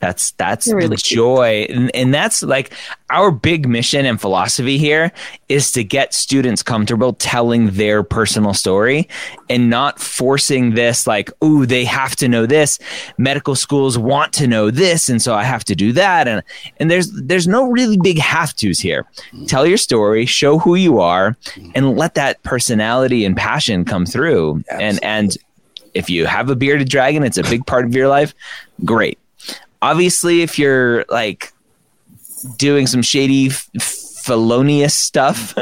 That's really the joy. And that's like our big mission and philosophy here is to get students comfortable telling their personal story and not forcing this like, ooh, they have to know this. Medical schools want to know this. And so I have to do that. And there's no really big have tos here. Tell your story, show who you are, and let that personality and passion come through. Absolutely. And if you have a bearded dragon, it's a big part of your life. Great. Obviously, if you're like doing some shady, felonious stuff,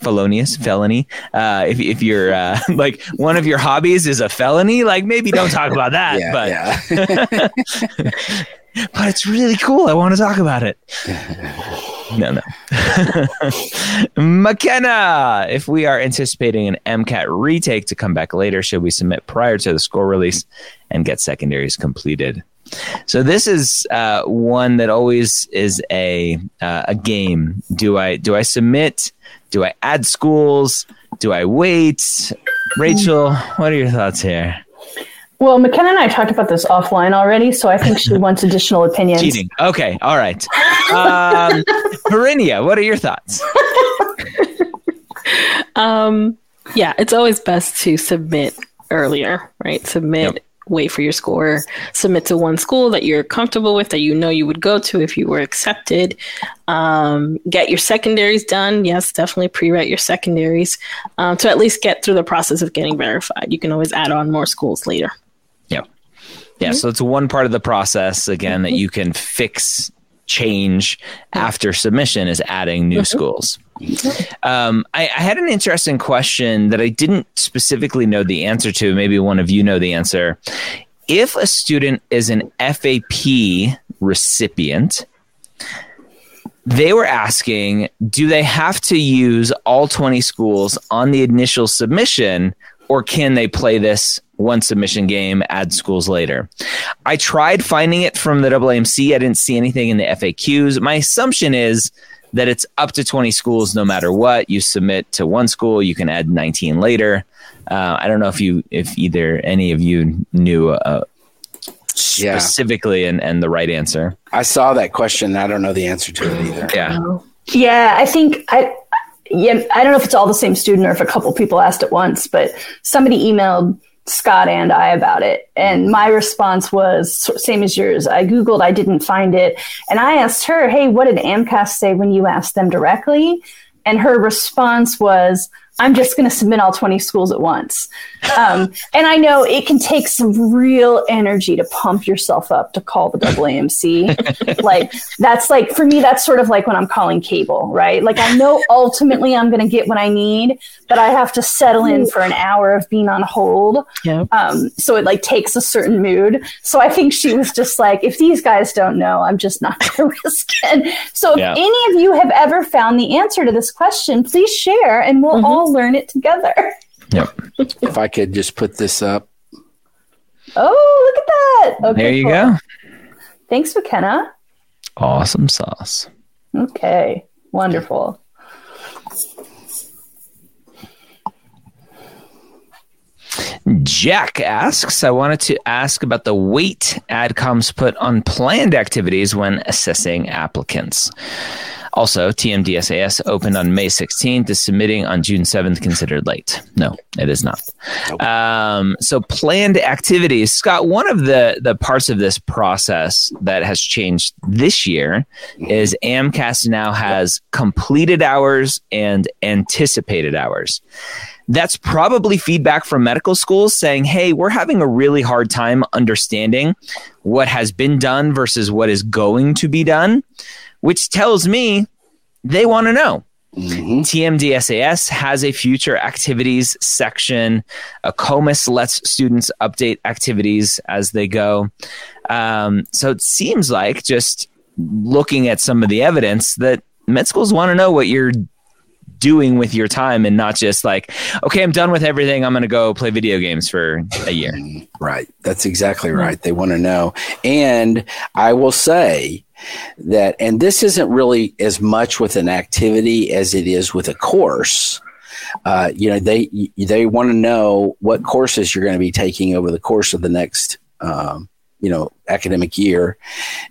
felony. If you're like one of your hobbies is a felony, like maybe don't talk about that. But it's really cool. I want to talk about it. No. McKenna, if we are anticipating an MCAT retake to come back later, should we submit prior to the score release and get secondaries completed? So this is one that always is a game. Do I submit? Do I add schools? Do I wait? Rachel, what are your thoughts here? Well, McKenna and I talked about this offline already, so I think she wants additional opinions. Cheating. Okay. All right. Varinia, what are your thoughts? Yeah, it's always best to submit earlier, right? Submit, wait for your score, submit to one school that you're comfortable with, that you know you would go to if you were accepted. Get your secondaries done. Yes, definitely pre-write your secondaries to at least get through the process of getting verified. You can always add on more schools later. Yeah, so it's one part of the process, again, that you can fix, change after submission is adding new schools. I had an interesting question that I didn't specifically know the answer to. Maybe one of you know the answer. If a student is an FAP recipient, they were asking, do they have to use all 20 schools on the initial submission, or can they play this one submission game, add schools later? I tried finding it from the AAMC. I didn't see anything in the FAQs. My assumption is that it's up to 20 schools no matter what. You submit to one school, you can add 19 later. I don't know if either any of you knew specifically and the right answer. I saw that question. I don't know the answer to it either. Yeah, I think I don't know if it's all the same student or if a couple people asked at once, but somebody emailed Scott and I about it. And my response was same as yours. I Googled, I didn't find it. And I asked her, hey, what did AMCAS say when you asked them directly? And her response was, I'm just going to submit all 20 schools at once. And I know it can take some real energy to pump yourself up to call the AAMC. Like, that's like, for me, that's sort of like when I'm calling cable, right? Like, I know ultimately I'm going to get what I need, but I have to settle in for an hour of being on hold. Yep. So it like takes a certain mood. So I think she was just like, if these guys don't know, I'm just not going to risk it. So if any of you have ever found the answer to this question, please share and we'll all learn it together. Yep. If I could just put this up. Oh, look at that. Okay, there you go. Thanks, McKenna. Awesome sauce. Okay. Wonderful. Jack asks, I wanted to ask about the weight ADCOMS put on planned activities when assessing applicants. Also, TMDSAS opened on May 16th. Is submitting on June 7th considered late? No, it is not. So planned activities. Scott, one of the parts of this process that has changed this year is AMCAS now has completed hours and anticipated hours. That's probably feedback from medical schools saying, hey, we're having a really hard time understanding what has been done versus what is going to be done, which tells me they want to know. Mm-hmm. TMDSAS has a future activities section. AACOMAS lets students update activities as they go. So it seems like, just looking at some of the evidence, that med schools want to know what you're doing with your time and not just like, okay, I'm done with everything, I'm going to go play video games for a year. Right. That's exactly right. They want to know. And I will say that, and this isn't really as much with an activity as it is with a course. You know, they want to know what courses you're going to be taking over the course of the next, you know, academic year,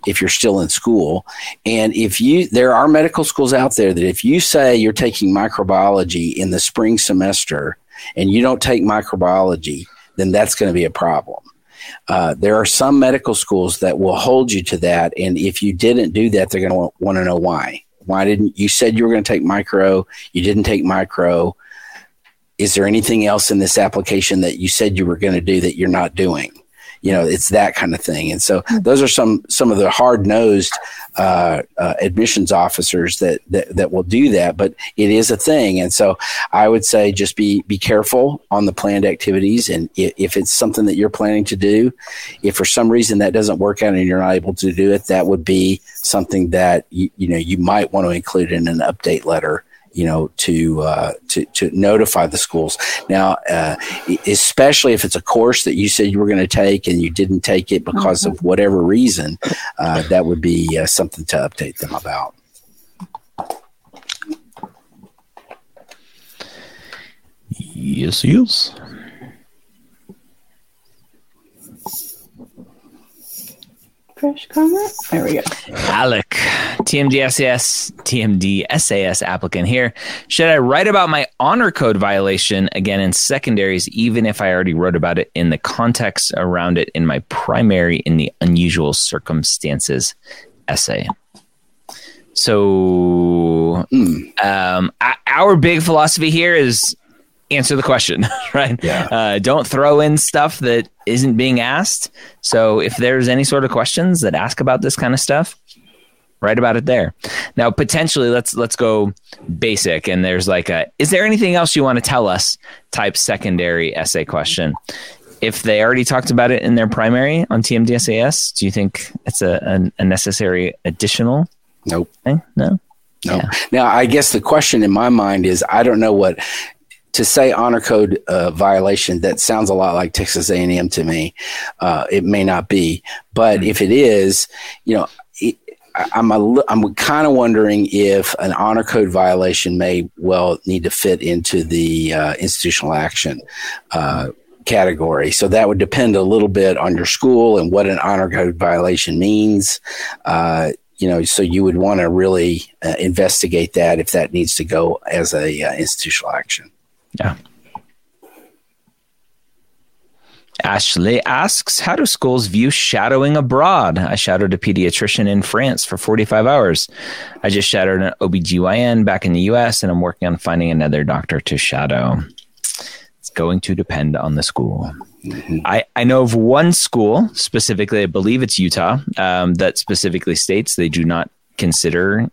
if you're still in school. And if you, there are medical schools out there that if you say you're taking microbiology in the spring semester and you don't take microbiology, then that's going to be a problem. There are some medical schools that will hold you to that. And if you didn't do that, they're going to want to know why. Why didn't you said you were going to take micro? You didn't take micro. Is there anything else in this application that you said you were going to do that you're not doing? You know, it's that kind of thing. And so those are some of the hard-nosed admissions officers that will do that, but it is a thing. And so I would say just be careful on the planned activities. And if it's something that you're planning to do, if for some reason that doesn't work out and you're not able to do it, that would be something that, you know, you might want to include in an update letter, you know, to notify the schools. Now, especially if it's a course that you said you were going to take and you didn't take it because of whatever reason, that would be something to update them about. Yes, yes. Fresh comment? There we go. Alec, TMDSAS applicant here. Should I write about my honor code violation again in secondaries, even if I already wrote about it in the context around it in my primary in the unusual circumstances essay? So our big philosophy here is answer the question, right? Yeah. Don't throw in stuff that isn't being asked. So if there's any sort of questions that ask about this kind of stuff, write about it there. Now, potentially let's go basic. And there's like a, is there anything else you want to tell us type secondary essay question? If they already talked about it in their primary on TMDSAS, do you think it's a necessary additional? Nope. Thing? No. No. Yeah. Now, I guess the question in my mind is, I don't know what, to say honor code violation, that sounds a lot like Texas A&M to me. It may not be, but if it is, you know, I'm kind of wondering if an honor code violation may well need to fit into the institutional action category. So that would depend a little bit on your school and what an honor code violation means. You know, so you would want to really investigate that if that needs to go as a institutional action. Yeah. Ashley asks, how do schools view shadowing abroad? I shadowed a pediatrician in France for 45 hours. I just shadowed an OBGYN back in the US, and I'm working on finding another doctor to shadow. It's going to depend on the school. Mm-hmm. I know of one school specifically, I believe it's Utah, that specifically states they do not consider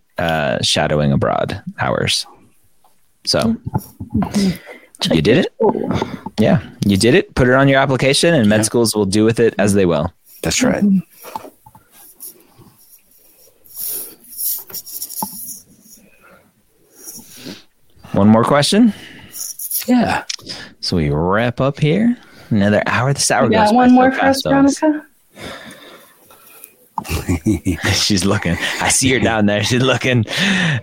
shadowing abroad hours. So mm-hmm. You did it. Yeah, you did it. Put it on your application, and med schools will do with it as they will. That's right. Mm-hmm. One more question. Yeah. So we wrap up here. Another hour. This hour goes by so fast. One more for us, Veronica. She's looking. I see her down there. She's looking.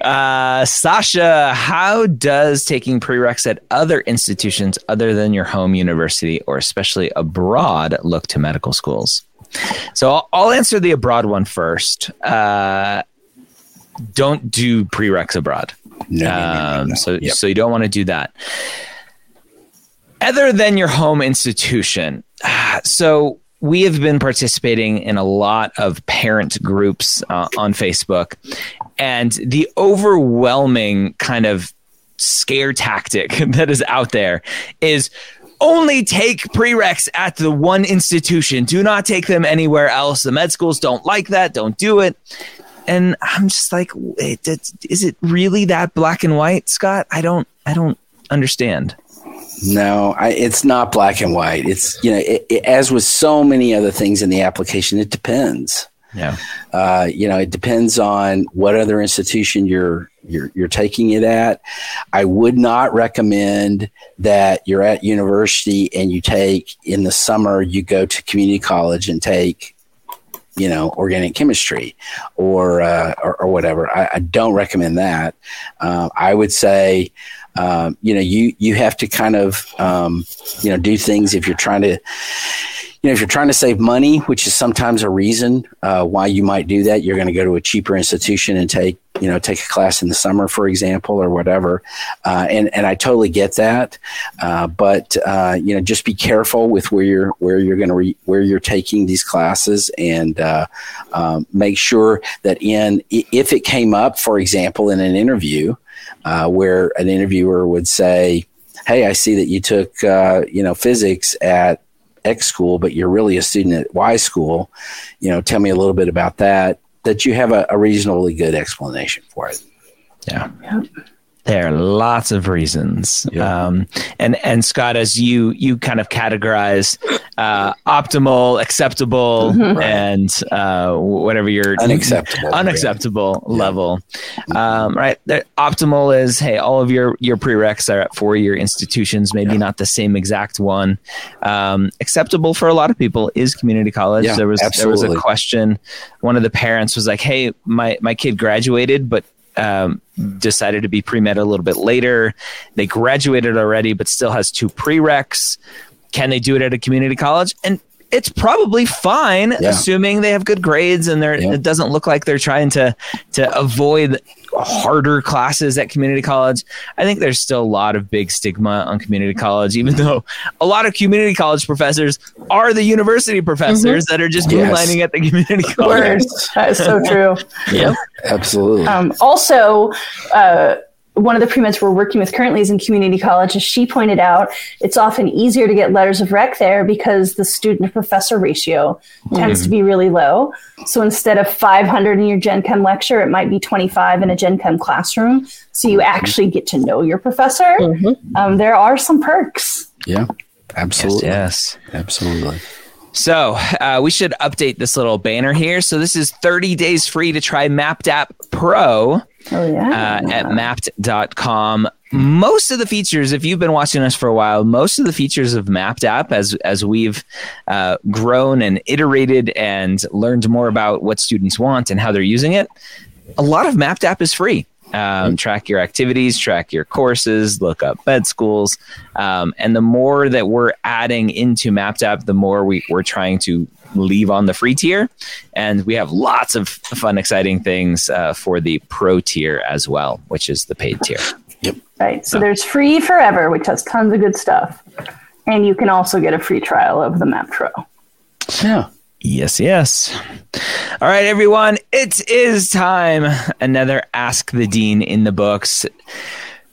Sasha, how does taking prereqs at other institutions other than your home university, or especially abroad, look to medical schools? So I'll answer the abroad one first. Don't do prereqs abroad. No. So you don't want to do that. Other than your home institution. So we have been participating in a lot of parent groups on Facebook, and the overwhelming kind of scare tactic that is out there is only take prereqs at the one institution. Do not take them anywhere else. The med schools don't like that. Don't do it. And I'm just like, is it really that black and white, Scott? I don't understand. No, it's not black and white. It's, as with so many other things in the application, it depends. Yeah. It depends on what other institution you're taking it at. I would not recommend that you're at university and you take in the summer, you go to community college and take, organic chemistry or whatever. I don't recommend that. I would say, you have to kind of, do things if you're trying to, if you're trying to save money, which is sometimes a reason why you might do that. You're going to go to a cheaper institution and take a class in the summer, for example, or whatever. And I totally get that. But just be careful with where you're taking these classes, and make sure that if it came up, for example, in an interview, where an interviewer would say, "Hey, I see that you took physics at X school, but you're really a student at Y school. Tell me a little bit about that." That you have a reasonably good explanation for it. Yeah. Yep. There are lots of reasons. Yep. And Scott, as you kind of categorize optimal, acceptable, mm-hmm. and whatever your unacceptable level, yeah. Right? The optimal is, hey, all of your prereqs are at four-year institutions, maybe not the same exact one. Acceptable for a lot of people is community college. Yeah, there was a question. One of the parents was like, "Hey, my kid graduated, but decided to be pre-med a little bit later. They graduated already, but still has two prereqs. Can they do it at a community college?" And it's probably fine, assuming they have good grades and it doesn't look like they're trying to avoid harder classes at community college. I think there's still a lot of big stigma on community college, even though a lot of community college professors are the university professors mm-hmm. that are just moonlighting at the community college. That is so true. Yeah, absolutely. Also, one of the pre-meds we're working with currently is in community college. As she pointed out, it's often easier to get letters of rec there because the student-to-professor ratio tends to be really low. So instead of 500 in your Gen Chem lecture, it might be 25 in a Gen Chem classroom. So you actually get to know your professor. Mm-hmm. There are some perks. Yeah, absolutely. Yes. Absolutely. So we should update this little banner here. So this is 30 days free to try Mapped App Pro. Oh, yeah. At mapped.com. Most of the features, if you've been watching us for a while, most of the features of Mapped App, as we've grown and iterated and learned more about what students want and how they're using it, a lot of Mapped App is free. Track your activities, track your courses, look up med schools. And the more that we're adding into Mapped App, the more we're trying to leave on the free tier. And we have lots of fun, exciting things for the pro tier as well, which is the paid tier. Yep. Right. So there's free forever, which has tons of good stuff. And you can also get a free trial of the Map Trial. Yeah. Yes, yes. All right, everyone. It is time. Another Ask the Dean in the books.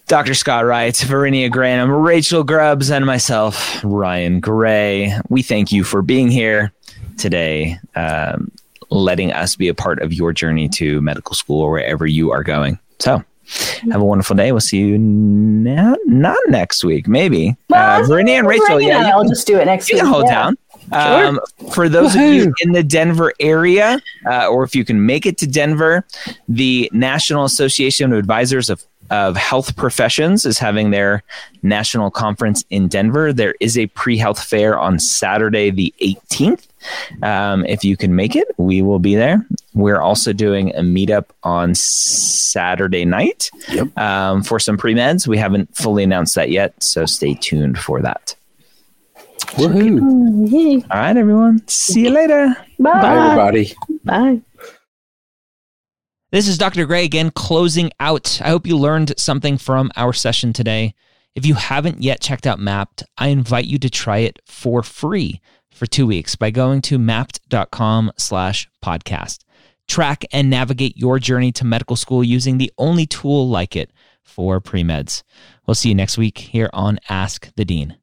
Dr. Scott Wright, Varinia Granum, Rachel Grubbs, and myself, Ryan Gray. We thank you for being here today, letting us be a part of your journey to medical school or wherever you are going. So have a wonderful day. We'll see you not next week, maybe. Well, Varinia and Rachel, yeah. I'll just do it next week. Hold down. Sure. For those of you in the Denver area, or if you can make it to Denver, the National Association of Advisors of Health Professions is having their national conference in Denver. There is a pre-health fair on Saturday, the 18th. If you can make it, we will be there. We're also doing a meetup on Saturday night for some pre-meds. We haven't fully announced that yet, so stay tuned for that. Woohoo. All right, everyone. See you later. Bye. Bye, everybody. Bye. This is Dr. Gray again, closing out. I hope you learned something from our session today. If you haven't yet checked out Mapped, I invite you to try it for free for 2 weeks by going to mapped.com/podcast. Track and navigate your journey to medical school using the only tool like it for pre-meds. We'll see you next week here on Ask the Dean.